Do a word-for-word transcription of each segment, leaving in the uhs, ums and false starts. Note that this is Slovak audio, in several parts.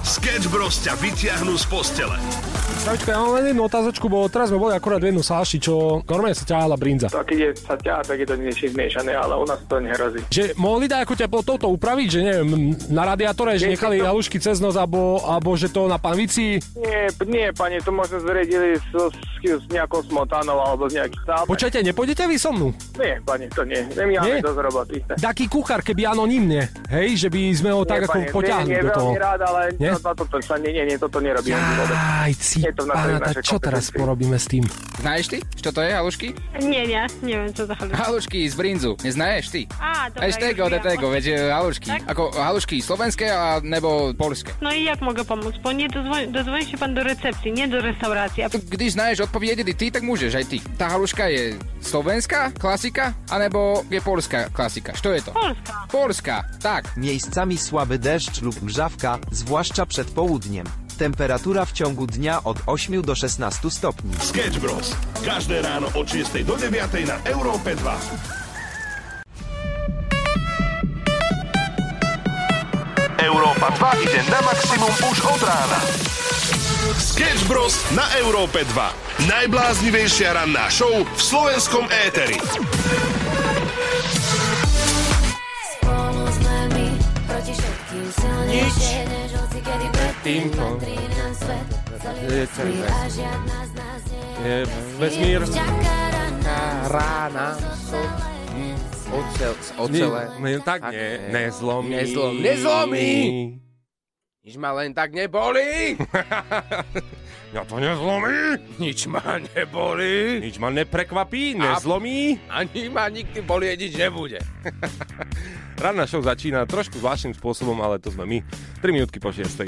Sketch Bros ťa vyťahnú z postele. Savičko, ja mám len jednu otázočku, bo teraz sme boli akurát v jednu sáši, čo normálne sa ťahala brinza. Tak keď sa ťahá, tak je to niečo zmiešané, ale u nás to nehrozí. Že mohli dať ako teplotou to upraviť, že neviem, na radiátore, že nie nechali to... jalušky cez nos, alebo, alebo že to na panvici? Nie, nie, pani, to možno zredili so, s nejakou smotanou, alebo z nejakých zápach. Počujete, nepôjdete vy so mnou? Nie, pani, to nie. Nemiame to z roboty. Taký kuchár, keby anonymne, hej, že by sme ho nie, tak pani, ako potiahli do toho. Ale nie? Toto, toto, toto, nie, nie, toto nerobíme. Jaj, cí, pána, čo teraz porobíme s tým? Znáješ ty, čo to je, halušky? Nie, nie, neviem, čo za halušky. Halušky z brinzu, neznáješ ty? Á, to je tego, to tego, veď halušky. Ako halušky slovenské a nebo polské. No i jak mogę pomóc? Bo nie dozwoni się pan do recepcji, nie do restauracji. Když znáješ odpovědi ty, tak můžeš aj ty. Tá haluška je slovenská klasika, anebo je polská klasika? Čo je to? Polska. Polska, tak. Miejscami słaby deszcz lub mrzawka, zwłaszcza przed południem. Temperatura w ciągu dnia od osiem do szesnastu stopni. Sketch Bros. Każde rano od šiestej do deviatej na Európe dva. Európa dva ide na maximum už od rána. Sketch Bros. Na Európe dva. Najbláznivejšia ranná show v slovenskom éteri. Nič. Vesmír. Rána. Ocel. Ocele. Tak nie. Nezlomí. Nezlomí. Nič ma len tak nebolí. Ja to nezlomí. Nič ma nebolí. Nič ma neprekvapí. Nezlomí. Ani ma nikdy bolieť nič nebude. Ranná show začína trošku zvláštnym spôsobom, ale to sme my. tri minútky po šiestej.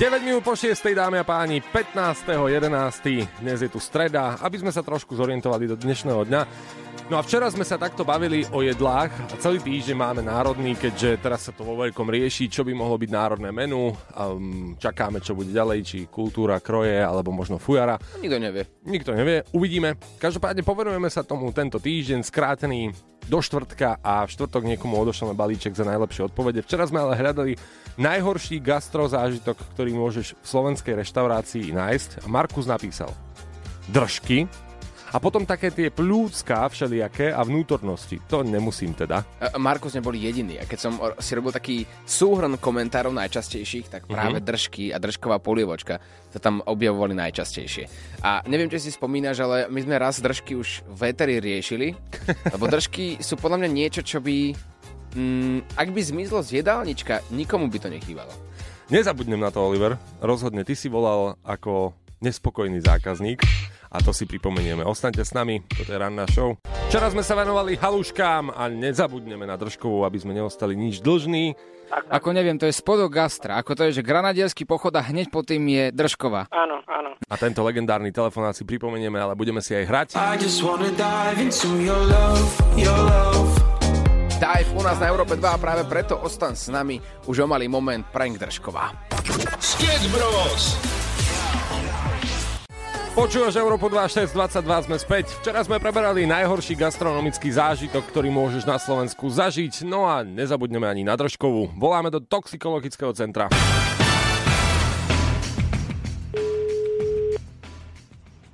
deväť minút po šiestej, dámy a páni, pätnásteho jedenásteho Dnes je tu streda, aby sme sa trošku zorientovali do dnešného dňa. No a včera sme sa takto bavili o jedlách a celý týždeň máme národný, keďže teraz sa to vo veľkom rieši, čo by mohlo byť národné menu. Um, čakáme, čo bude ďalej, či kultúra, kroje, alebo možno fujara. Nikto nevie. Nikto nevie, uvidíme. Každopádne poverujeme sa tomu tento týždeň, skrátený do štvrtka, a v štvrtok niekomu odošleme balíček za najlepšie odpovede. Včera sme ale hľadali najhorší gastro zážitok, ktorý môžeš v slovenskej reštaurácii nájsť. Markus napísal držky. A potom také tie pľúcká všelijaké a vnútornosti. To nemusím teda. Markus nebol jediný. A keď som si robil taký súhrn komentárov najčastejších, tak práve mm-hmm. držky a držková polievočka sa tam objavovali najčastejšie. A neviem, či si spomínaš, ale my sme raz držky už v éteri riešili. Lebo držky sú podľa mňa niečo, čo by... Mm, ak by zmizlo z jedálnička, nikomu by to nechýbalo. Nezabudnem na to, Oliver. Rozhodne, ty si volal ako nespokojný zákazník. A to si pripomenieme. Ostaňte s nami, toto je ranná show. Včera sme sa venovali haluškám a nezabudneme na držkovú, aby sme neostali nič dlžní. Ako neviem, to je spodok gastra. Ako to je, že granadierský pochod a hneď po tým je držková. Áno, áno. A tento legendárny telefonát si pripomenieme, ale budeme si aj hrať. Dive u nás na Európe dva, a práve preto ostaň s nami. Už o malý moment prank držková. Sketch Bros. Počuješ Európu dvadsaťšesť dvadsaťdva, sme späť. Včera sme preberali najhorší gastronomický zážitok, ktorý môžeš na Slovensku zažiť. No a nezabudneme ani na držkovú. Voláme do Toxikologického centra.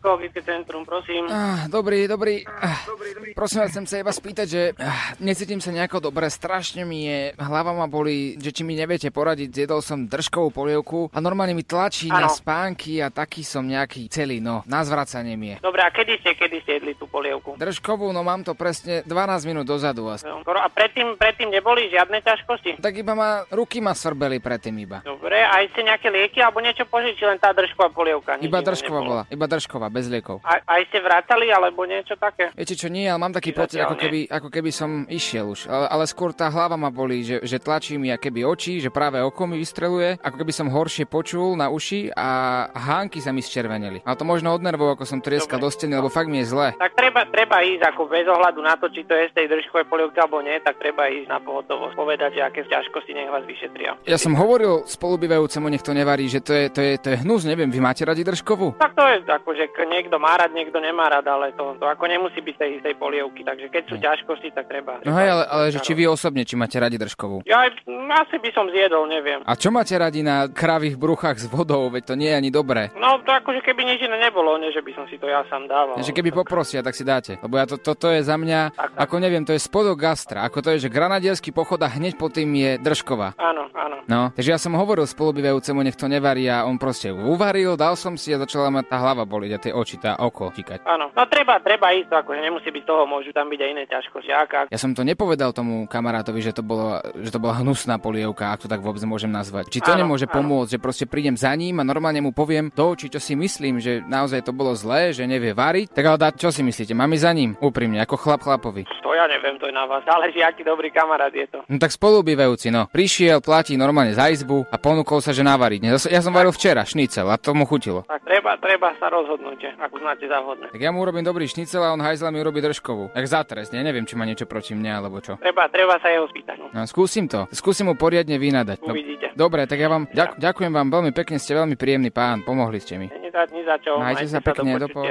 Toxikologické centrum, prosím. Ah, dobrý, dobrý. Ah, dobrý, dobrý. Prosím vás, chcem sa iba spýtať, že ah, necítim sa nejako dobre, strašne mi je, hlava ma bolí, že či mi neviete poradiť, zjedol som držkovú polievku a normálne mi tlačí ano. Na spánky a taký som nejaký celý, no, na zvracanie mi je. Dobre, a kedy ste, kedy ste jedli tú polievku? Držkovú, no mám to presne dvanásť minút dozadu. Asi. No, a predtým, predtým neboli žiadne ťažkosti? Tak iba ma, ruky ma svrbeli predtým iba. Dobre, a ste nejaké lieky alebo niečo požiči, len tá držková polievka? Iba držková bola, iba držková, bez liekov. A, aj ste vrátali, alebo niečo také? Viete čo, nie, ale mám taký pocit, ako keby, ako keby som išiel už. Ale, ale skôr tá hlava ma bolí, že, že tlačí mi akéby oči, že práve oko mi vystreluje, ako keby som horšie počul na uši a hánky sa mi zčerveneli. Ale to možno od nervov, ako som trieskal do steny, lebo fakt mi je zle. Tak treba, treba ísť ako bez ohľadu na to, či to je z tej držkovej polievky alebo nie, tak treba ísť na pohotovosť, povedať, že aké ťažkosti, nech vás vyšetria. Ja som hovoril spolubývajúcemu, nech to nevarí, že to je, to je, to je hnus, neviem, vy máte radi držkovú? Tak to je akože niekto má rád, niekto nemá rád, ale to, to ako nemusí byť tej istej polievky, takže keď sú hmm. ťažkosti, tak treba. No hej, ale, ale že či vy osobne, či máte radi držkovú? Ja asi by som zjedol, neviem. A čo máte radi na kravých bruchách s vodou, veď to nie je ani dobré? No to akože keby nič iné nebolo, nie že by som si to ja sám dával. Že keby tak... poprosia, tak si dáte, lebo ja to, to, to je za mňa, tak, tak. Ako neviem, to je spodok gastra, ako to je, že granadierský pochod a hneď po tým je držková. Áno, áno. No, takže ja som hovoril spolubývajúcemu, nech to nevarí a on proste uvaril, dal som si a začala ma tá hlava boliť a tie oči, tá oko tikať. Áno, no treba, treba ísť, akože nemusí byť toho, môžu tam byť aj iné ťažkosti. Ak, ak. Ja som to nepovedal tomu kamarátovi, že to bolo, že to bola hnusná polievka, ak to tak vôbec môžem nazvať. Či to áno, nemôže áno. pomôcť, že proste prídem za ním a normálne mu poviem to, či to si myslím, že naozaj to bolo zlé, že nevie variť. Tak ale dá, čo si myslíte? Máme za ním? Úprimne, ako chlap chlapovi. To ja neviem, to je na vás, ale aký dobrý kamarát je to. No tak spolubývajúci, no. Prišiel, platí normálne za izbu a ponúkol sa, že navariť. Ja som varil včera šnicel a to mu chutilo. Tak treba, treba sa rozhodnúť, ak uznáte za vhodné. Tak ja mu urobím dobrý šnicel a on hajzla mi urobí držkovú. Tak za trest, ne? Neviem, či má niečo proti mne alebo čo. Treba, treba sa jeho spýtať. No skúsim to. Skúsim mu poriadne vynadať. Uvidíte. No, dobre, tak ja vám ďak, ďakujem vám veľmi pekne, ste veľmi príjemný pán. Pomohli ste mi. Ni za, ni za čo. Majte sa pekne do po.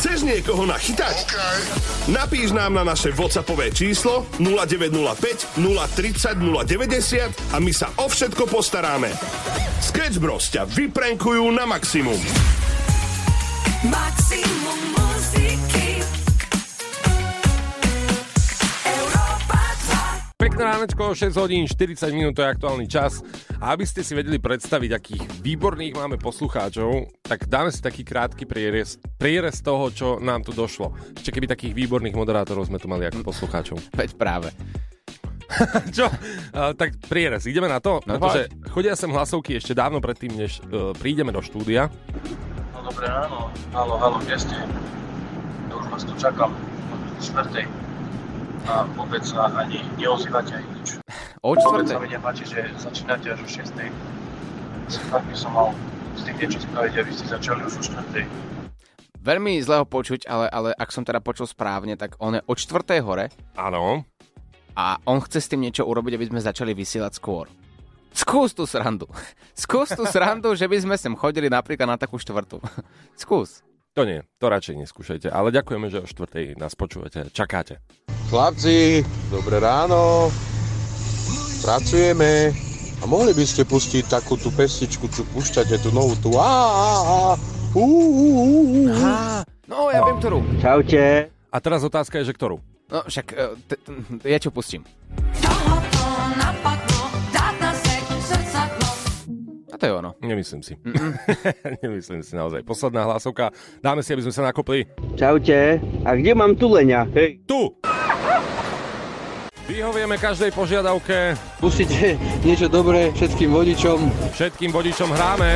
Chceš niekoho nachytať? Okay. Napíš nám na naše WhatsAppové číslo nula deväť nula päť nula tridsať nula deväťdesiat a my sa o všetko postaráme. Sketch Bros ťa vyprenkujú na maximum. Maximum muziky Europa dva. Pekné ránečko, šesť hodín štyridsať minút, to je aktuálny čas. A aby ste si vedeli predstaviť, akých výborných máme poslucháčov, tak dáme si taký krátky prierez, prierez toho, čo nám tu došlo. Ešte keby takých výborných moderátorov sme tu mali ako poslucháčov. Veď práve. Čo? Uh, tak prierez, ideme na to? No, pretože chodia sem hlasovky ešte dávno predtým, než uh, prídeme do štúdia. No dobré ráno, halo, halo, kde ste? Ja už vás tu čakám od čtvrtej a vôbec sa ani neozývate aj nič. O čtvrtej? Vôbec sa mi nepáči, že začínate až o šiestej. Tak by som mal z tých niečo spraviť, aby ste začali už o čtvrtej. Veľmi zle ho počuť, ale, ale ak som teda počul správne, tak on je o čtvrtej hore. Áno. A on chce s tým niečo urobiť, aby sme začali vysielať skôr. Skús tú srandu. Skús tú srandu, že by sme sem chodili napríklad na takú štvrtú. Skús. To nie, to radšej neskúšajte, ale ďakujeme, že o štvrtej nás počúvate, čakáte. Chlapci, dobré ráno, pracujeme a mohli by ste pustiť takú tú pesničku, čo púšťate, tú novú, tú a a a u u u u. No, ja viem ktorú. Čaute. A teraz otázka je, že ktorú? No, však ja čo pustím. A to je ono. Nemyslím si. Nemyslím si naozaj. Posledná hlasovka. Dáme si, aby sme sa nakopli. Čaute. A kde mám tu leňa? Hej. Tu! Vyhovieme každej požiadavke. Pustíte niečo dobré všetkým vodičom. Všetkým vodičom hráme.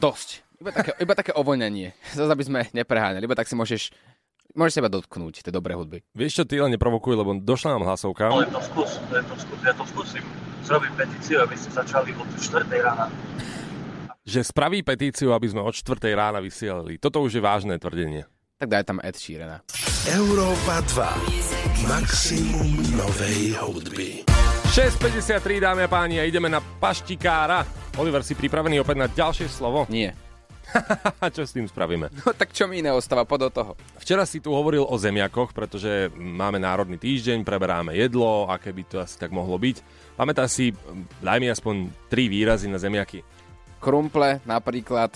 Dosť. Iba také, iba také ovoňanie. Zase by sme nepreháňali. Iba tak si môžeš, môžeš seba dotknúť tej dobrej hudby. Vieš čo, ty len neprovokuj, lebo došla nám hlasovka. Ale to skús, ale to skús, ja to skúsim. Zrobím petíciu, aby ste začali od štvrtej rána. Že spraví petíciu, aby sme od štvrtej rána vysielali. Toto už je vážne tvrdenie. Tak daj tam Ed Sheerana. Európa dva. Maximum novej hudby. šesť päťdesiattri, dámy a páni, a ideme na paštikára. Oliver, si pripravený opäť na ďalšie slovo? Nie. Čo s tým spravíme? No tak čo mi iné ostáva, poď do toho. Včera si tu hovoril o zemiakoch, pretože máme národný týždeň, preberáme jedlo, aké by to asi tak mohlo byť. Pamätáš si, daj mi aspoň tri výrazy na zemiaky. Krumple, napríklad,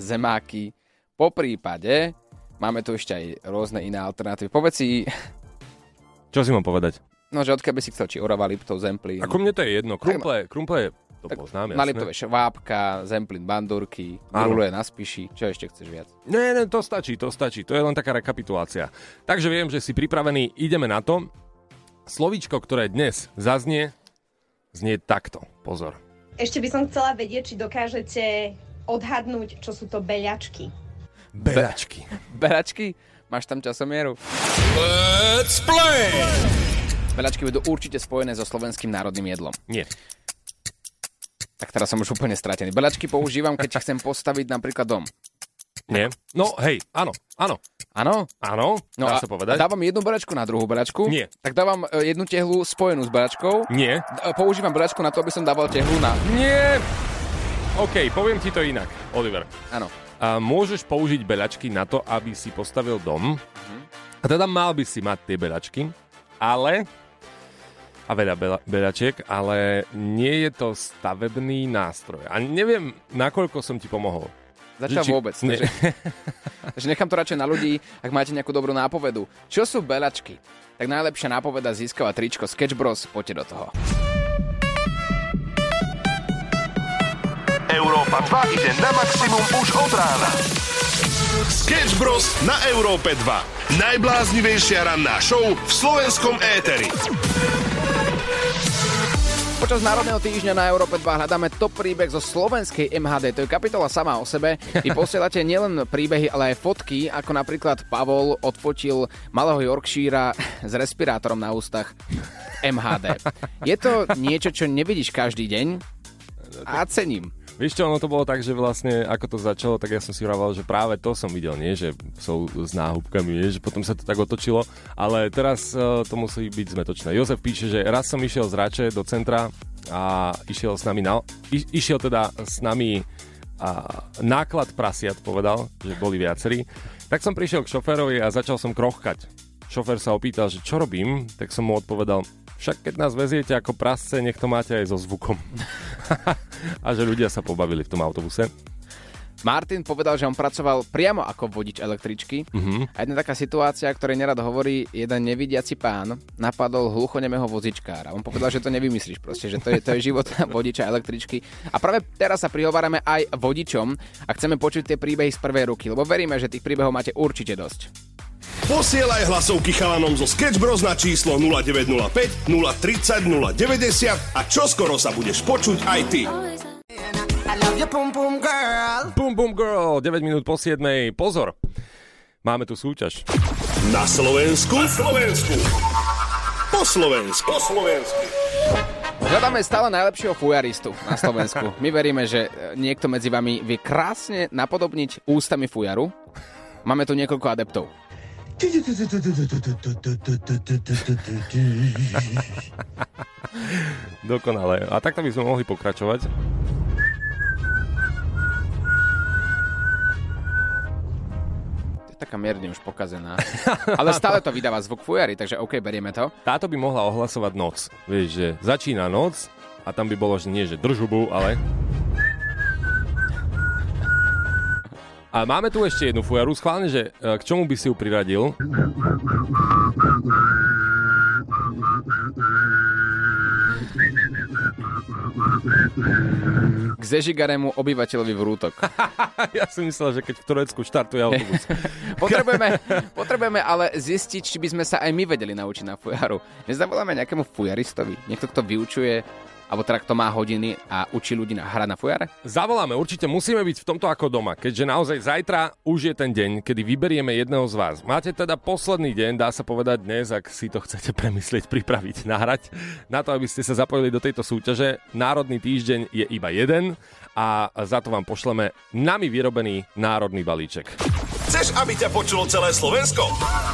zemáky. Po prípade, máme tu ešte aj rôzne iné alternatívy. Povedz si... Čo si mám povedať? No, že odkiaľ by si chcel, či Orava, Liptov, Zemplín. Ako mne to je jedno. Krumple, krumple to poznám, jasné. Na Liptove švábka, Zemplín, bandurky, gruluje na Spiši. Čo ešte chceš viac? Ne, ne, to stačí, to stačí. To je len taká rekapitulácia. Takže viem, že si pripravený. Ideme na to. Slovíčko, ktoré dnes zaznie, znie takto. Pozor. Ešte by som chcela vedieť, či dokážete odhadnúť, čo sú to beľačky. Beračky. Beračky? Máš tam časomieru? Let's play! Beračky budú určite spojené so slovenským národným jedlom. Nie. Tak teraz som už úplne stratený. Beračky používam, keď chcem postaviť napríklad dom. Nie. No, hej, áno, áno. Áno? Áno, no dá sa povedať. Dávam jednu beračku na druhú beračku? Nie. Tak dávam jednu tehlu spojenú s beračkou? Nie. Používam beračku na to, aby som dával tehlu na... Nie! OK, poviem ti to inak, Oliver. Áno. A môžeš použiť beračky na to, aby si postavil dom. Hm. A teda mal by si mať tie beračky, ale... a veľa beračiek, ale nie je to stavebný nástroj. A neviem, nakoľko som ti pomohol. Začal či... vôbec. Ne. Takže, takže nechám to radšej na ľudí, ak máte nejakú dobrú nápovedu. Čo sú beračky? Tak najlepšia nápoveda získava tričko Sketch Bros. Poďte do toho. Európa dva ide na maximum už od rána. Sketch Bros. Na Európe dva. Najbláznivejšia ranná show v slovenskom éteri. Počas Národného týždňa na Európe dva hľadáme top príbeh zo slovenskej em há dé. To je kapitola sama o sebe. Vy posielate nielen príbehy, ale aj fotky, ako napríklad Pavol odfotil malého Yorkshíra s respirátorom na ústach em há dé. Je to niečo, čo nevidíš každý deň a cením. Vieš čo, ono to bolo tak, že vlastne ako to začalo, tak ja som si vraval, že práve to som videl, nie? Že sú s náhubkami, nie? Že potom sa to tak otočilo, ale teraz uh, to musí byť zmetočné. Jozef píše, že raz som išiel z Rače do centra a išiel s nami na, i, išiel teda s nami a, náklad prasiat, povedal, že boli viacerí. Tak som prišiel k šoférovi a začal som krochkať. Šofér sa opýtal, že čo robím, tak som mu odpovedal, však keď nás veziete ako prasce, nech to máte aj so zvukom. A že ľudia sa pobavili v tom autobuse. Martin povedal, že on pracoval priamo ako vodič električky. Uh-huh. A jedna taká situácia, ktorej nerad hovorí, jeden nevidiaci pán napadol hluchonemého vozičkára. On povedal, že to nevymyslíš proste, že to je, to je život vodiča električky. A práve teraz sa prihovárame aj vodičom a chceme počuť tie príbehy z prvej ruky, lebo veríme, že tých príbehov máte určite dosť. Posielaj hlasovky chalanom zo Sketch Bros na číslo nula deväť nula päť, nula tri nula, nula deväť nula a čoskoro sa budeš počuť aj ty. Pum pum girl. Pum pum girl, deväť minút po siedmej. Pozor, máme tu súťaž. Na Slovensku? Na Slovensku. Po Slovensku. Po Slovensku. Hľadáme stále najlepšieho fujaristu na Slovensku. My veríme, že niekto medzi vami vie krásne napodobniť ústami fujaru. Máme tu niekoľko adeptov. Dokonale. A takto by sme mohli pokračovať. To je taká mierne už pokazená. Ale stále to vydáva zvuk fujary, takže OK, berieme to. Táto by mohla ohlasovať noc. Vieš, že začína noc a tam by bolo, že nie, že drž hubu, ale... A máme tu ešte jednu fujaru, schválne, že k čomu by si ju priradil? K zežigarému obyvateľovi vrútok. Ja som myslel, že keď v Turecku štartuje autobus. potrebujeme, potrebujeme ale zistiť, či by sme sa aj my vedeli naučiť na fujaru. Nezavoláme nejakému fujaristovi, niekto, kto vyučuje... alebo teda kto má hodiny a učí ľudí na hrať na fujare? Zavoláme, určite musíme byť v tomto ako doma, keďže naozaj zajtra už je ten deň, kedy vyberieme jedného z vás. Máte teda posledný deň, dá sa povedať dnes, ak si to chcete premyslieť, pripraviť, nahrať, na to, aby ste sa zapojili do tejto súťaže. Národný týždeň je iba jeden a za to vám pošleme nami vyrobený národný balíček. Chceš, aby ťa počulo celé Slovensko?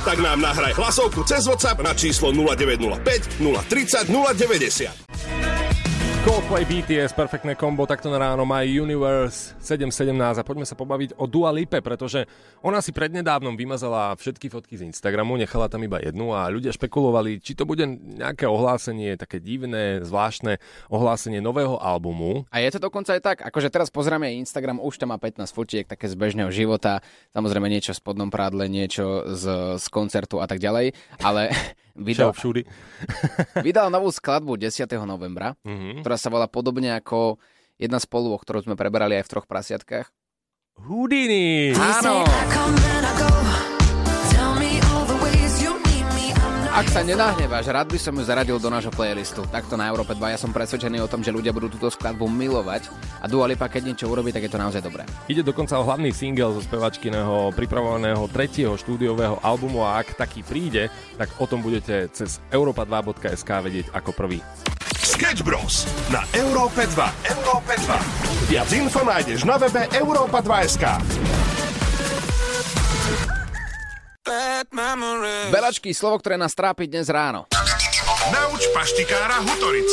Tak nám nahraj hlasovku cez WhatsApp na číslo nula deväť nula päť, nula tri nula, nula deväť nula. Coldplay, bé té es, perfektné kombo, takto na ráno má Universe sedem sedemnásť a poďme sa pobaviť o Dua Lipe, pretože ona si prednedávnom vymazala všetky fotky z Instagramu, nechala tam iba jednu a ľudia špekulovali, či to bude nejaké ohlásenie, také divné, zvláštne ohlásenie nového albumu. A je to dokonca aj tak, akože teraz pozrieme Instagram, už tam má pätnásť fotiek, také z bežného života, samozrejme niečo z spodnom prádle, niečo z, z koncertu a tak ďalej, ale... Vydal, vydal novú skladbu desiateho novembra, mm-hmm. ktorá sa volá podobne ako jedna z polôch, ktorú sme preberali aj v troch prasiatkách. Houdini! Áno! Ak sa nenahneváš, rád by som ju zaradil do nášho playlistu. Takto na Európe dva. Ja som presvedčený o tom, že ľudia budú túto skladbu milovať a Dua Lipa, keď niečo urobí, tak je to naozaj dobré. Ide dokonca o hlavný single zo spevačkyného pripravovaného tretieho štúdiového albumu a ak taký príde, tak o tom budete cez europa dva bodka es ká vedieť ako prvý. Sketch Bros. na Európe dva. Európe dva. Viac info nájdeš na webe europa dva bodka es ká. Belačky, slovo, ktoré nás trápi dnes ráno. Nauč paštikára hutoric.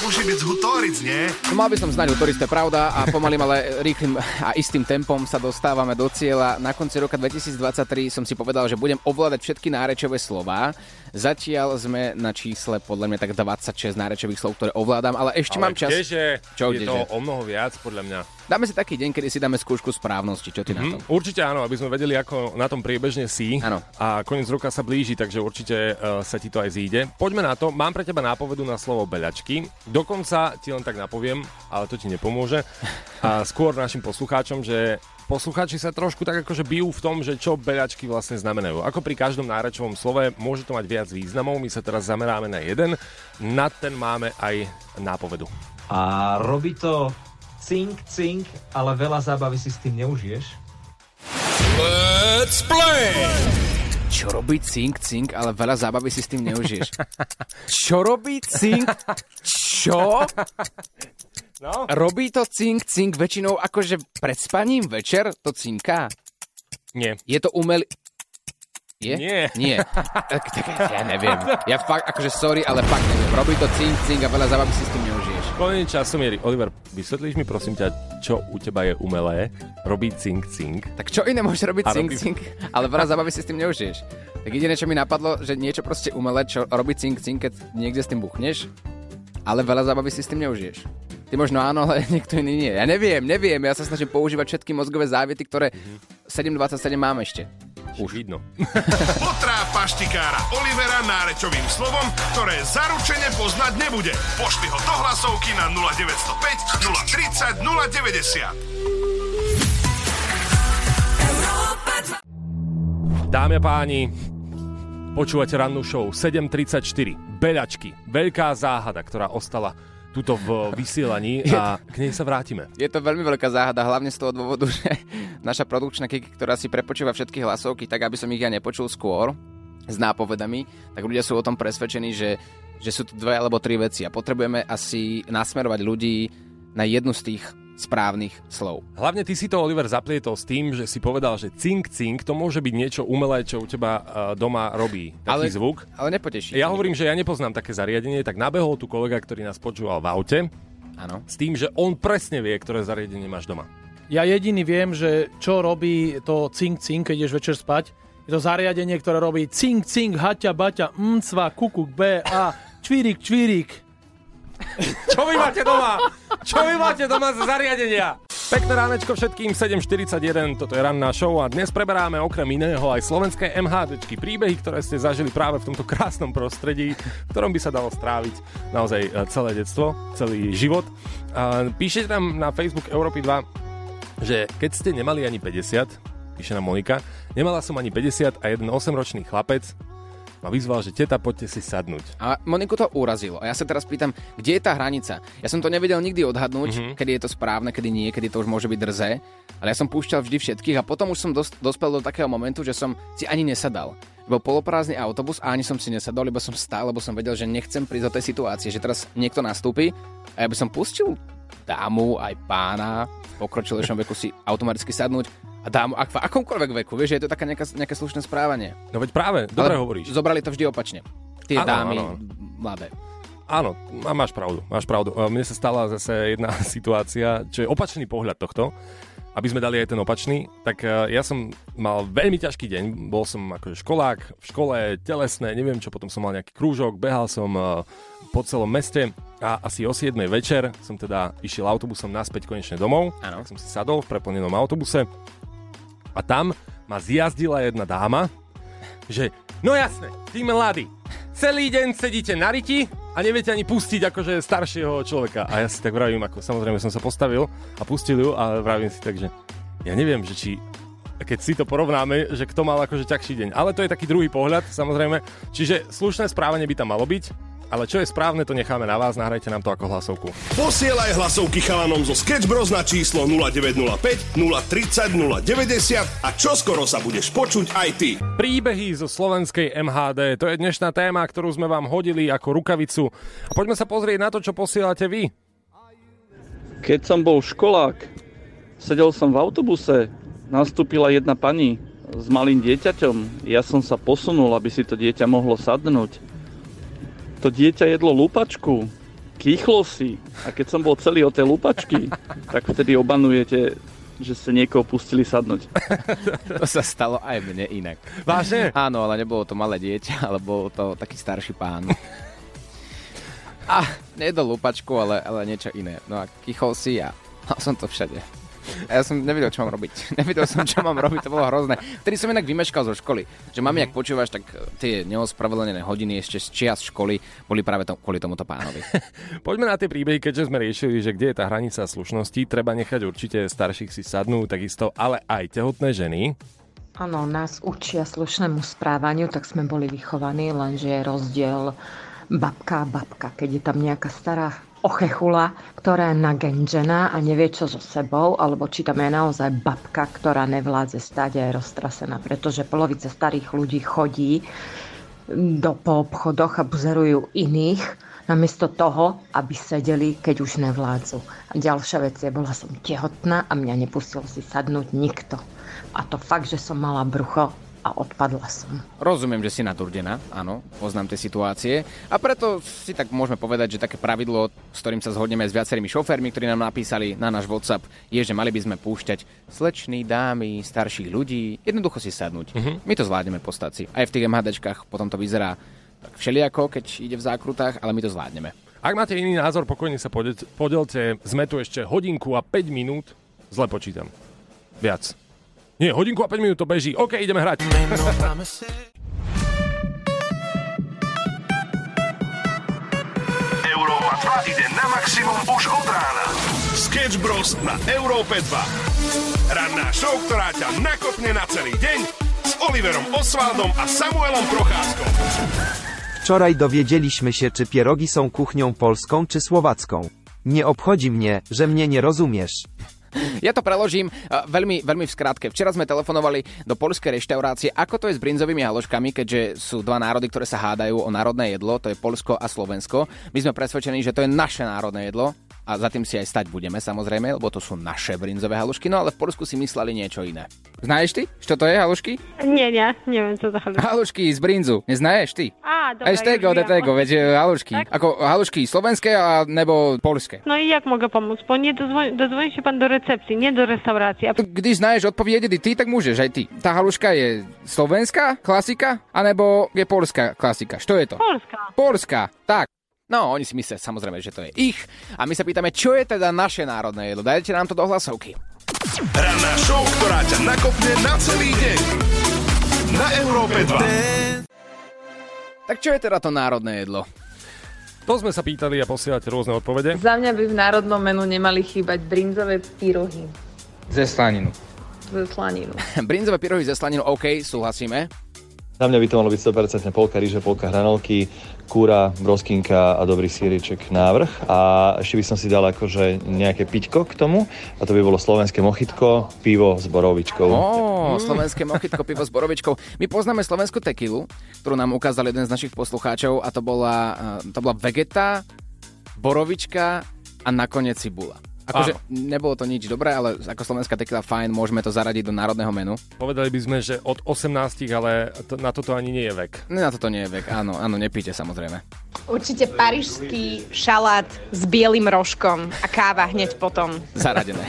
Môže byť hutoric, nie? Mal by som znať hutoric, to je pravda. A pomalým, ale rýchlym a istým tempom sa dostávame do cieľa. Na konci roka dvetisícdvadsaťtri som si povedal, že budem ovládať všetky nárečové slová. Zatiaľ sme na čísle podľa mňa tak dvadsaťšesť nárečových slov, ktoré ovládam, ale ešte ale mám čas. Kdeže, Čo, je kdeže? To o mnoho viac podľa mňa. Dáme si taký deň, kedy si dáme skúšku správnosti. Čo ty mm-hmm. na to? Určite áno, aby sme vedeli, ako na tom priebežne si. Áno. A koniec roka sa blíži, takže určite uh, sa ti to aj zíde. Poďme na to. Mám pre teba nápovedu na slovo beľačky. Dokonca ti len tak napoviem, ale to ti nepomôže. A skôr našim poslucháčom, že poslucháči sa trošku tak akože bijú v tom, že čo beľačky vlastne znamenajú. Ako pri každom nárečovom slove, môže to mať viac významov. My sa teraz zameráme na jeden. Na ten máme aj nápovedu. A robí to cink, cink, ale veľa zábavy si s tým neužiješ. Let's play! Čo robí cink, cink, ale veľa zábavy si s tým neužiješ? Čo robí cink? Čo? No? Robí to cink, cink väčšinou akože pred spaním večer to cinká? Nie. Je to umelý... Je? Nie. Nie. Tak, tak ja neviem. Ja fakt, akože sorry, ale fakt neviem. Robí to cink, cink a veľa zábavy si s tým neužiješ. Konec času, Miery. Oliver, vysvetlíš mi prosím ťa, čo u teba je umelé? Robí cink, cink. Tak čo iné môžeš robiť a cink, robí... cink, ale veľa zábavy si s tým neužiješ. Tak jediné, čo mi napadlo, že niečo proste umelé, čo robí cink, cink, keď niekde s tým buchneš, ale veľa zábavy si s tým neužiješ. Ty možno áno, ale niekto iný nie. Ja neviem, neviem. Ja sa snažím používať všetky mozgové záviety, ktoré sedem dvadsaťsedem mám ešte. Už vidno. Potráp paštikára Olivera nárečovým slovom, ktoré zaručene poznať nebude. Pošli ho do hlasovky na nula deväť nula päť, nula tri nula, nula deväť nula. Dámy a páni, počúvate rannú show sedem tridsaťštyri. Beľačky. Veľká záhada, ktorá ostala tuto v vysielaní a k nej sa vrátime. Je to veľmi veľká záhada, hlavne z toho dôvodu, že naša produkčná Kiki, ktorá si prepočíva všetky hlasovky, tak aby som ich ja nepočul skôr s nápovedami, tak ľudia sú o tom presvedčení, že, že sú tu dve alebo tri veci a potrebujeme asi nasmerovať ľudí na jednu z tých správnych slov. Hlavne ty si to, Oliver, zaplietol s tým, že si povedal, že cink, cink, to môže byť niečo umelé, čo u teba uh, doma robí. Taký ale, zvuk. Ale nepoteší. Ja hovorím, že ja nepoznám také zariadenie, tak nabehol tu kolega, ktorý nás počúval v aute. Áno. S tým, že on presne vie, ktoré zariadenie máš doma. Ja jediný viem, že čo robí to cink, cink, keď ideš večer spať. Je to zariadenie, ktoré robí cink, cink, haťa, baťa, mcva, kukuk, b, a, čvírik, čvírik. Čo vy máte doma? Čo vy máte doma za zariadenia? Pekné ránečko všetkým, sedem štyridsaťjeden, toto je ranná show a dnes preberáme okrem iného aj slovenské MHDčky, príbehy, ktoré ste zažili práve v tomto krásnom prostredí, v ktorom by sa dalo stráviť naozaj celé detstvo, celý život. Píšete nám na Facebook Európy dva, že keď ste nemali ani päťdesiat, píše nám Monika, nemala som ani päťdesiat a jeden osemročný chlapec ma vyzval, že teta, poďte si sadnúť. A Moniku to urazilo. A ja sa teraz pýtam, kde je tá hranica? Ja som to nevedel nikdy odhadnúť, mm-hmm. kedy je to správne, kedy nie, kedy to už môže byť drzé. Ale ja som púšťal vždy všetkých a potom už som dos- dospel do takého momentu, že som si ani nesadal. Bol poloprázdny autobus a ani som si nesadol, lebo som stál, lebo som vedel, že nechcem prísť do tej situácie, že teraz niekto nastúpi a ja by som pustil dámu aj pána, pokročilejšom veku si automaticky sadnúť. A dám, ak v akomkoľvek veku, vieš, že je to také nejaká, nejaké slušné správanie. No veď práve, dobre ale hovoríš. Zobrali to vždy opačne. Tie ano, dámy, ano. Mladé. Áno, máš pravdu, máš pravdu. Mne sa stala zase jedna situácia, čo je opačný pohľad tohto. Aby sme dali aj ten opačný, tak ja som mal veľmi ťažký deň. Bol som akože školák, v škole, telesné, neviem čo, potom som mal nejaký krúžok, behal som po celom meste a asi o siedmej večer som teda išiel autobusom naspäť konečne domov. Áno. Som si sadol v preplnenom autobuse. A tam ma zjazdila jedna dáma, že no jasné, tí mladí, celý deň sedíte na riti a neviete ani pustiť akože staršieho človeka. A ja si tak vravím, ako samozrejme som sa postavil a pustil ju a vravím si tak, že ja neviem, že či keď si to porovnáme, že kto mal akože ťažší deň. Ale to je taký druhý pohľad, samozrejme. Čiže slušné správanie by tam malo byť, ale čo je správne, to necháme na vás, nahrajte nám to ako hlasovku. Posielaj hlasovky chalanom zo Sketch Bros na číslo nula deväť nula päť, nula tri nula, nula deväť nula a čoskoro sa budeš počuť aj ty. Príbehy zo slovenskej em há dé, to je dnešná téma, ktorú sme vám hodili ako rukavicu. A poďme sa pozrieť na to, čo posielate vy. Keď som bol školák, sedel som v autobuse, nastúpila jedna pani s malým dieťaťom. Ja som sa posunul, aby si to dieťa mohlo sadnúť. To dieťa jedlo lúpačku, kýchlo si, a keď som bol celý od tej lúpačky, tak vtedy obanujete, že ste niekoho pustili sadnúť. To sa stalo aj mne inak. Vážne? Áno, ale nebolo to malé dieťa, ale bol to taký starší pán. A nejedol lúpačku, ale, ale niečo iné. No a kýchol si a mal som to všade. A ja som nevedel, čo mám robiť. Nevedel som, čo mám robiť, to bolo hrozné. Vtedy som inak vymeškal zo školy. Že mami, ak počúvaš, tak tie neospravedlené hodiny ešte z čias školy boli práve to, kvôli tomuto pánovi. Poďme na tie príbehy, keďže sme riešili, že kde je tá hranica slušnosti. Treba nechať určite starších si sadnú, takisto, ale aj tehotné ženy. Áno, nás učia slušnému správaniu, tak sme boli vychovaní, lenže je rozdiel babka a babka. Keď je tam nejaká stará ochechula, ktorá je nagenžená a nevie čo so sebou, alebo či tam je naozaj babka, ktorá nevládze stáť a je roztrasená, pretože polovica starých ľudí chodí do, po obchodoch a buzerujú iných, namiesto toho, aby sedeli, keď už nevládzu. A ďalšia vec je, bola som tehotná a mňa nepustil si sadnúť nikto. A to fakt, že som mala brucho, a odpadla som. Rozumiem, že si nadurdená, áno, poznám tie situácie a preto si tak môžeme povedať, že také pravidlo, s ktorým sa zhodneme s viacerými šoférmi, ktorí nám napísali na náš WhatsApp, je, že mali by sme púšťať slečný, dámy, starších ľudí, jednoducho si sadnúť. Mm-hmm. My to zvládneme po stácii. Aj v tých em há déčkach potom to vyzerá tak všelijako, keď ide v zákrutách, ale my to zvládneme. Ak máte iný názor, pokojne sa podelte. Sme tu ešte hodinku a päť minút. Zle počítam. Viac. Nie, hodinku a päť minút to beží. OK, ideme hrať. Európa dva ide na maximum už od rána. Sketch Bros na Európe dva. Ranná show, ktorá ťa nakopne na celý deň s Oliverom Osvaldom a Samuelom Procházkom. Wczoraj dowiedzieliśmy się, czy pierogi są kuchnią polską czy słowacką. Nie obchodzi mnie, że mnie nie rozumiesz. Ja to preložím veľmi, veľmi v skratke. Včera sme telefonovali do poľskej reštaurácie, ako to je s brinzovými haloškami, keďže sú dva národy, ktoré sa hádajú o národné jedlo, to je Poľsko a Slovensko. My sme presvedčení, že to je naše národné jedlo a za tým si aj stať budeme, samozrejme, lebo to sú naše brinzové halušky, no ale v Poľsku si mysleli niečo iné. Znáš ty, čo to je halušky? Nie, nie, neviem, čo to halušky. Halušky z brinzu, neznáš ty? Á, dobre. Ešte tego, do tego, veď halušky. Tak? Ako halušky slovenské a nebo poľské. No i jak mogę pomóc? Bo nie dozvoň, dozvoň si pan do recepcji, nie do restauracji. Když znáš odpowiedzi ty, tak môžeš aj ty. Tá haluška je slovenská klasika, anebo je poľská klasika? Čo je to? Poľská. Poľská, tak. No, oni si myslia samozrejme, že to je ich. A my sa pýtame, čo je teda naše národné jedlo. Dajte nám to do hlasovky. Ranná show, ktorá ťa nakopne na celý deň. Na Európe dva. Tak čo je teda to národné jedlo? To sme sa pýtali a posielate rôzne odpovede. Za mňa by v národnom menu nemali chýbať brinzové pyrohy. Ze slaninu. Ze slaninu. Brinzové pyrohy ze slaninu, OK, súhlasíme. Na mňa by to malo byť sto percent polka ryže, polka hranolky, kúra, broskinka a dobrý síriček návrh. A ešte by som si dal akože nejaké piťko k tomu. A to by bolo slovenské mochitko, pivo s borovičkou. Ó, mm. slovenské mochitko, pivo s borovičkou. My poznáme slovenskú tekilu, ktorú nám ukázal jeden z našich poslucháčov. A to bola, to bola vegeta, borovička a nakoniec cibula. Akože nebolo to nič dobré, ale ako slovenská tekila fajn, môžeme to zaradiť do národného menu. Povedali by sme, že od osemnástich, ale to, na toto ani nie je vek. Na toto nie je vek, áno, áno, nepíte samozrejme. Určite parížský šalát s bielým rožkom a káva hneď potom. Zaradené.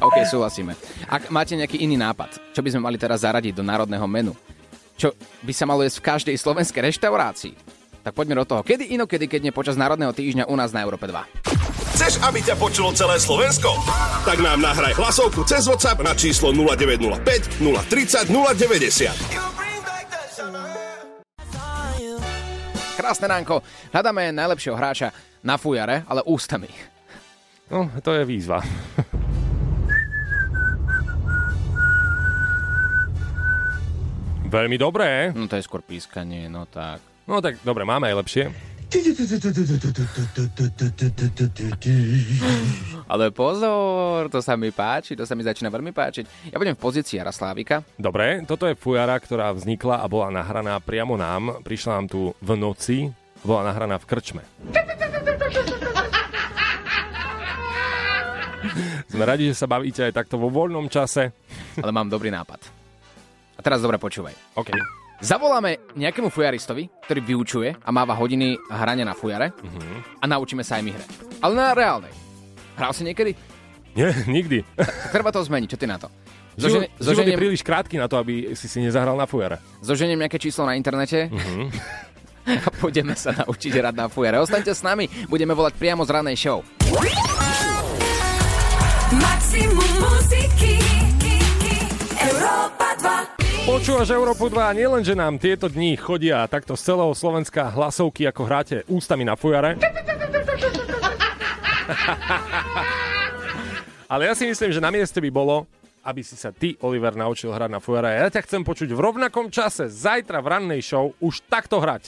OK, súhlasíme. Ak máte nejaký iný nápad, čo by sme mali teraz zaradiť do národného menu, čo by sa malo jesť v každej slovenskej reštaurácii, tak poďme do toho. Kedy inokedy, keď nie počas národného týždňa u nás na Európe dva. Chceš, aby ťa počulo celé Slovensko? Tak nám nahraj hlasovku cez WhatsApp na číslo nula deväť nula päť, nula tri nula, nula deväť nula. Krásne ránko. Hľadáme najlepšieho hráča na fujare, ale ústami. No, to je výzva. Veľmi dobré. No to je skôr pískanie, no tak. No tak, dobre, máme aj lepšie. Ale pozor, to sa mi páči, to sa mi začína veľmi páčiť. Ja budem v pozícii Jaroslávika. Dobre, toto je fujara, ktorá vznikla a bola nahraná priamo nám. Prišla nám tu v noci, bola nahraná v krčme. Sme radi, že sa bavíte aj takto vo voľnom čase. Ale mám dobrý nápad. A teraz dobre počúvaj. OK. Zavoláme nejakému fujaristovi, ktorý vyučuje a máva hodiny hrania na fujare mm-hmm. a naučíme sa aj my hrať. Ale na reálnej. Hral si niekedy? Nie, nikdy. Tak treba to zmeniť, čo ty na to? Život, Zožen- život je príliš krátky na to, aby si si nezahral na fujare. Zoženiem nejaké číslo na internete. Mm-hmm. A pôjdeme sa naučiť hrať na fujare. Ostaňte s nami, budeme volať priamo z ranej show. Maximum muziky Europa dva. Počúvaš Európu dva a nielenže nám tieto dni chodia takto z celého Slovenska hlasovky, ako hráte ústami na fujare. Ale ja si myslím, že na mieste by bolo, aby si sa ty, Oliver, naučil hrať na fujara. Ja ťa chcem počuť v rovnakom čase, zajtra v rannej show, už takto hrať.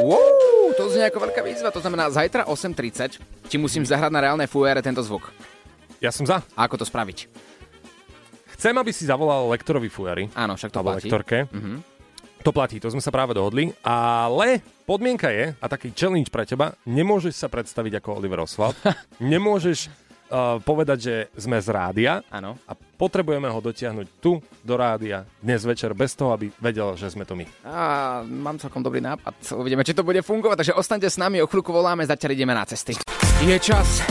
Wow, to znie ako veľká výzva, to znamená zajtra osem tridsať. Či musím zahrať na reálne fujare tento zvuk? Ja som za. A ako to spraviť? Chcem, aby si zavolal lektorovi fujary. Áno, však to platí. Alebo lektorke. Uh-huh. To platí, to sme sa práve dohodli. Ale podmienka je, a taký challenge pre teba, nemôžeš sa predstaviť ako Oliver Oswald. Nemôžeš... Uh, povedať, že sme z rádia ano. A potrebujeme ho dotiahnuť tu do rádia dnes večer bez toho, aby vedel, že sme to my. Á, mám celkom dobrý nápad. Uvidíme, či to bude fungovať, takže ostaňte s nami, o chvíľku voláme, zatiaľ ideme na cesty. Je čas.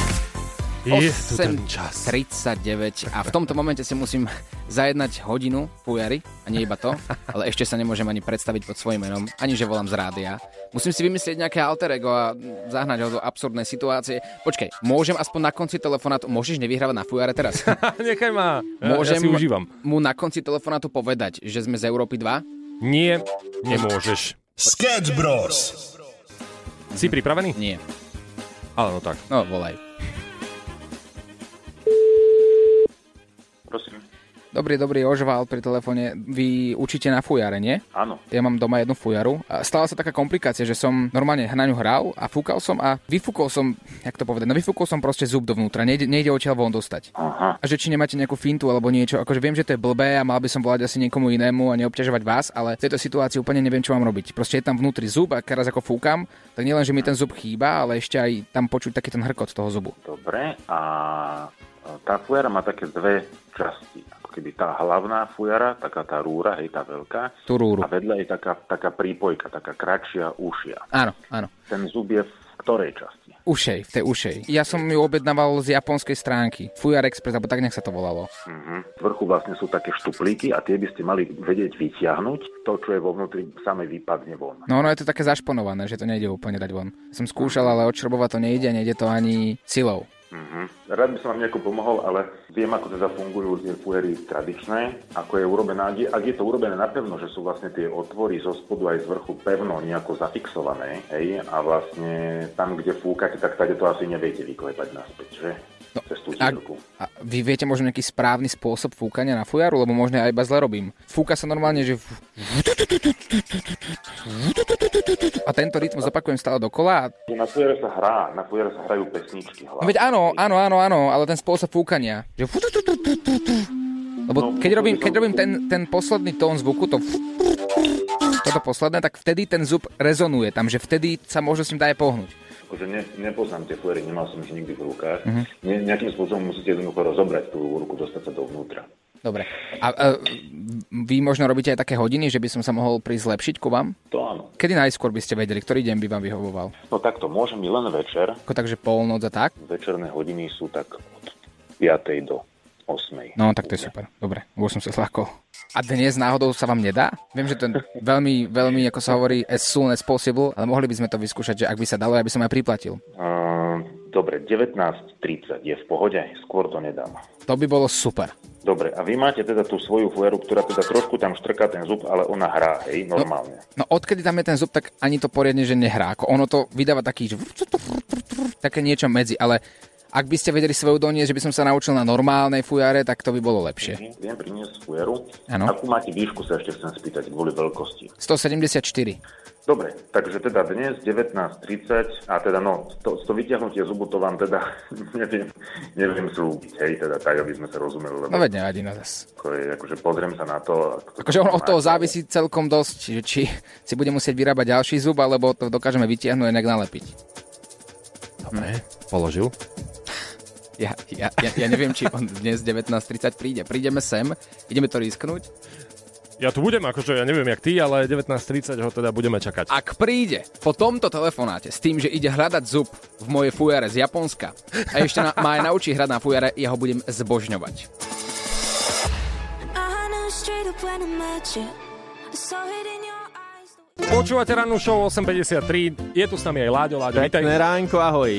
Je tu ten čas. tridsaťdeväť a v tomto momente si musím zajednať hodinu fujary a nie iba to, ale ešte sa nemôžem ani predstaviť pod svojím menom, ani že volám z rádia. Musím si vymyslieť nejaké alter ego a zahnať ho do absurdnej situácie. Počkaj, môžem aspoň na konci telefonátu... Môžeš nevyhrávať na fujare teraz? Nechaj ma, môžem ja si užívam. Mu na konci telefonátu povedať, že sme z Európy dva? Nie, nemôžeš. Sketch Bros. Si pripravený? Nie. Ale no tak. No, volaj. Prosím. Dobrý, dobrý, Ožvald pri telefóne. Vy učíte na fujare, nie? Áno. Ja mám doma jednu fujaru. Stala sa taká komplikácia, že som normálne na ňu hral a fúkal som a vyfúkol som, jak to povedať, no vyfúkol som proste zub dovnútra, nejde, nejde odtiaľ von dostať. Aha. A že či nemáte nejakú fintu alebo niečo, akože viem, že to je blbé a mal by som volať asi niekomu inému a neobťažovať vás, ale v tejto situácii úplne neviem, čo mám robiť. Proste je tam vnútri zub a teraz ako fúkam, tak nielen, že mi ten zub chýba, ale ešte aj tam počuť taký ten hrkot toho zubu. Dobre, a tá fujara má také dve časti. Ako keby tá hlavná fujara, taká tá rúra, hej, tá veľká. Tú rúru. A vedľa je taká, taká prípojka, taká kratšia ušia. Áno, áno. Ten zub je v ktorej časti? Ušej, v tej ušej. Ja som ju objednával z japonskej stránky. Fujar Express, alebo tak nech sa to volalo. Uh-huh. Vrchu vlastne sú také štuplíky a tie by ste mali vedieť vyťahnuť. To, čo je vo vnútri, same vypadne von. No, no je to také zašponované, že to nejde úplne dať von. Som skúšal, ale odšrobovať to nejde, nejde to ani silou. Mm-hmm. Rád by som vám nejako pomohol, ale viem, ako teda fungujú tie fujery tradičné, ako je urobená, ak je to urobené napevno, že sú vlastne tie otvory zo spodu aj z vrchu pevno nejako zafixované, hej, a vlastne tam, kde fúkate, tak tady to asi neviete vyklepať naspäť, že? No, a, a vy viete možno nejaký správny spôsob fúkania na fujaru, lebo možno ja iba zle robím. Fúka sa normálne, že... A tento rytmus opakujem stále dokola. A... Na fujare sa hrá, na fujare sa hrajú pesničky. Hlavne. No veď áno, áno, áno, áno, ale ten spôsob fúkania. Že... Lebo keď robím, keď robím ten, ten posledný tón zvuku, to... toto posledné, tak vtedy ten zub rezonuje tam, že vtedy sa možno s ním dá aj pohnúť. Akože ne, nepoznám tie fujery, nemal som ich nikdy v rukách. Uh-huh. Ne, nejakým spôsobom musíte jednoducho rozobrať tú ruku, dostať sa dovnútra. Dobre. A, a vy možno robíte aj také hodiny, že by som sa mohol prísť zlepšiť ku vám? To áno. Kedy najskôr by ste vedeli, ktorý deň by vám vyhovoval? No takto, môžem i len večer. Ako takže polnoc a tak? Večerné hodiny sú tak od piatej do osmej. No, tak to je super. Dobre, už som sa zlákol. A dnes náhodou sa vám nedá? Viem, že to je veľmi, veľmi, ako sa hovorí, as soon as possible, ale mohli by sme to vyskúšať, že ak by sa dalo, ja by som aj priplatil. Uh, dobre, devätnásť tridsať je v pohode, skôr to nedám. To by bolo super. Dobre, a vy máte teda tú svoju fujaru, ktorá teda trošku tam štrká ten zub, ale ona hrá, hej, normálne. No, no odkedy tam je ten zub, tak ani to poriadne, že nehrá. Ako ono to vydáva taký, že... také niečo medzi, ale... Ak by ste vedeli svoju doniesť, že by som sa naučil na normálnej fujare, tak to by bolo lepšie. Viem priniesť fujaru. Áno. Akú máte výšku, sa ešte chcem spýtať, kvôli veľkosti? sto sedemdesiatštyri. Dobre, takže teda dnes devätnásť tridsať a teda no, to, to vyťahnutie zubu to vám teda neviem, neviem slúbiť, hej, teda tak, aby sme sa rozumeli. Lebo no veď nevadí na zas. Akože, akože pozriem sa na to. Ako akože ono od toho závisí celkom dosť, či si bude musieť vyrábať ďalší zub, alebo to dokážeme vytiahnuť a nejak nalepiť. Dobre, položil. Ja, ja, ja, ja neviem, či on dnes devätnásť tridsať príde. Prídeme sem, ideme to risknúť. Ja tu budem, akože ja neviem jak ty, ale devätnásť tridsať ho teda budeme čakať. Ak príde po tomto telefonáte s tým, že ide hľadať zub v mojej fujare z Japonska a ešte na, ma aj naučí hrať na fujare, ja ho budem zbožňovať. Počúvate rannú show osem päťdesiattri, je tu s nami aj Láďo. Láďo, vítaj. Pekné ránko, ahoj.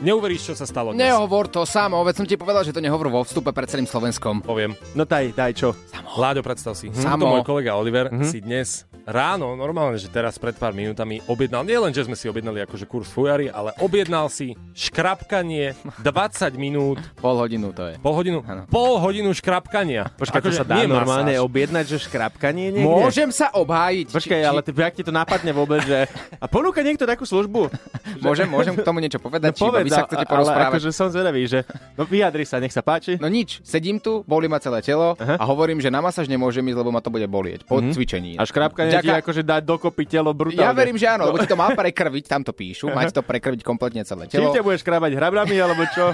Neuveríš, čo sa stalo dnes? Nehovor to, Samo, veď som ti povedal, že to nehovor vo vstupe pred celým Slovenskom. Poviem. No daj, daj čo? Samo. Láďo, predstav si. Samo. To môj kolega Oliver mm-hmm. si dnes ráno, normálne, že teraz pred pár minútami, objednal, nie len, že sme si objednali akože kurz fujary, ale objednal si škrapkanie dvadsať minút. Pol hodinu to je. Pol hodinu? Ano. Pol hodinu škrapkania. Počkaj, akože to sa dá normálne masáž. Objednať, že škrapkanie niekde? Môžem sa obhájiť. Počkaj, či... ale ty, jak ti to napadne vôbec, že... A ponúka niekto takú službu? Môžem, môžem k tomu niečo povedať, no, poved... sa chcete porozprávať. Ale akože som zvedavý, že... No vyjadri sa, nech sa páči. No nič, sedím tu, bolí ma celé telo. Aha. A hovorím, že na masáž nemôžem ísť, lebo ma to bude bolieť. Po mm-hmm. cvičení. A škrapkanie Ďaká... ti akože dá dokopy telo brutálne. Ja verím, že áno, lebo ti to má prekrviť, tam to píšu, má ti to prekrviť kompletne celé telo. Či ťa budeš škrabať hrabrami, alebo čo?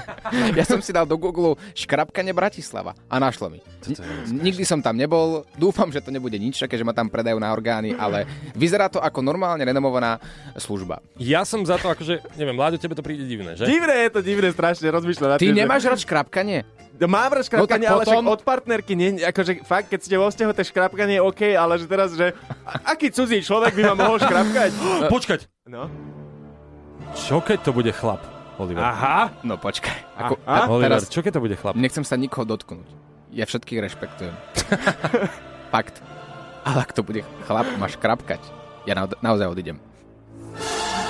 Ja som si dal do Google škrapkanie Bratislava a našlo mi. N- nikdy som tam nebol, dúfam, že to nebude nič také, že ma tam predajú na orgány, ale vyzerá to ako normálne renomovaná služba. Ja som za to akože, neviem, Láďo, tebe to príde divné, že? Divné je to, divné, strašne rozmýšľam. Ty nemáš rád škrapkanie? Mám rád škrapkanie, no, potom... ale od partnerky, nie, akože fakt, keď ste vo vzťahu, to škrapkanie je OK, ale že teraz, že aký cudzí človek by ma mohol škrapkať? Počkať. No? Čo keď to bude chlap, Oliver? Aha. No počkaj. Ako, a, a? Oliver, teraz... čo keď to bude chlap? Nechcem sa nikoho dotknúť. Ja všetkých rešpektujem. Fakt. Ale ak to bude chlap, máš škrapkať. Ja na, naozaj odidem.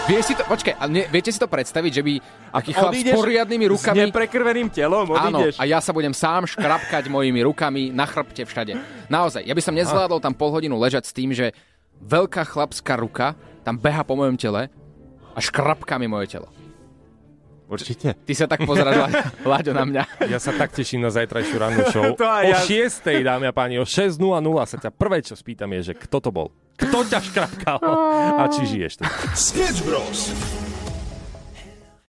Vieš si to, počkaj, ale viete si to predstaviť, že by aký chlap s poriadnymi rukami... s neprekrveným telom odídeš. Áno, a ja sa budem sám škrapkať mojimi rukami na chrbte všade. Naozaj, ja by som nezvládol tam pol hodinu ležať s tým, že veľká chlapská ruka tam beha po mojom tele a škrapká mi moje telo. Určite. Ty sa tak pozeráš, Láďo, na mňa. Ja sa tak teším na zajtrajšiu rannú show. O šiestej, dámy a páni, o šesť nula nula sa ťa prvé, čo spýtam, je, že kto to bol? Kto ťa škrapkal? A či žiješ? Sketch Bros.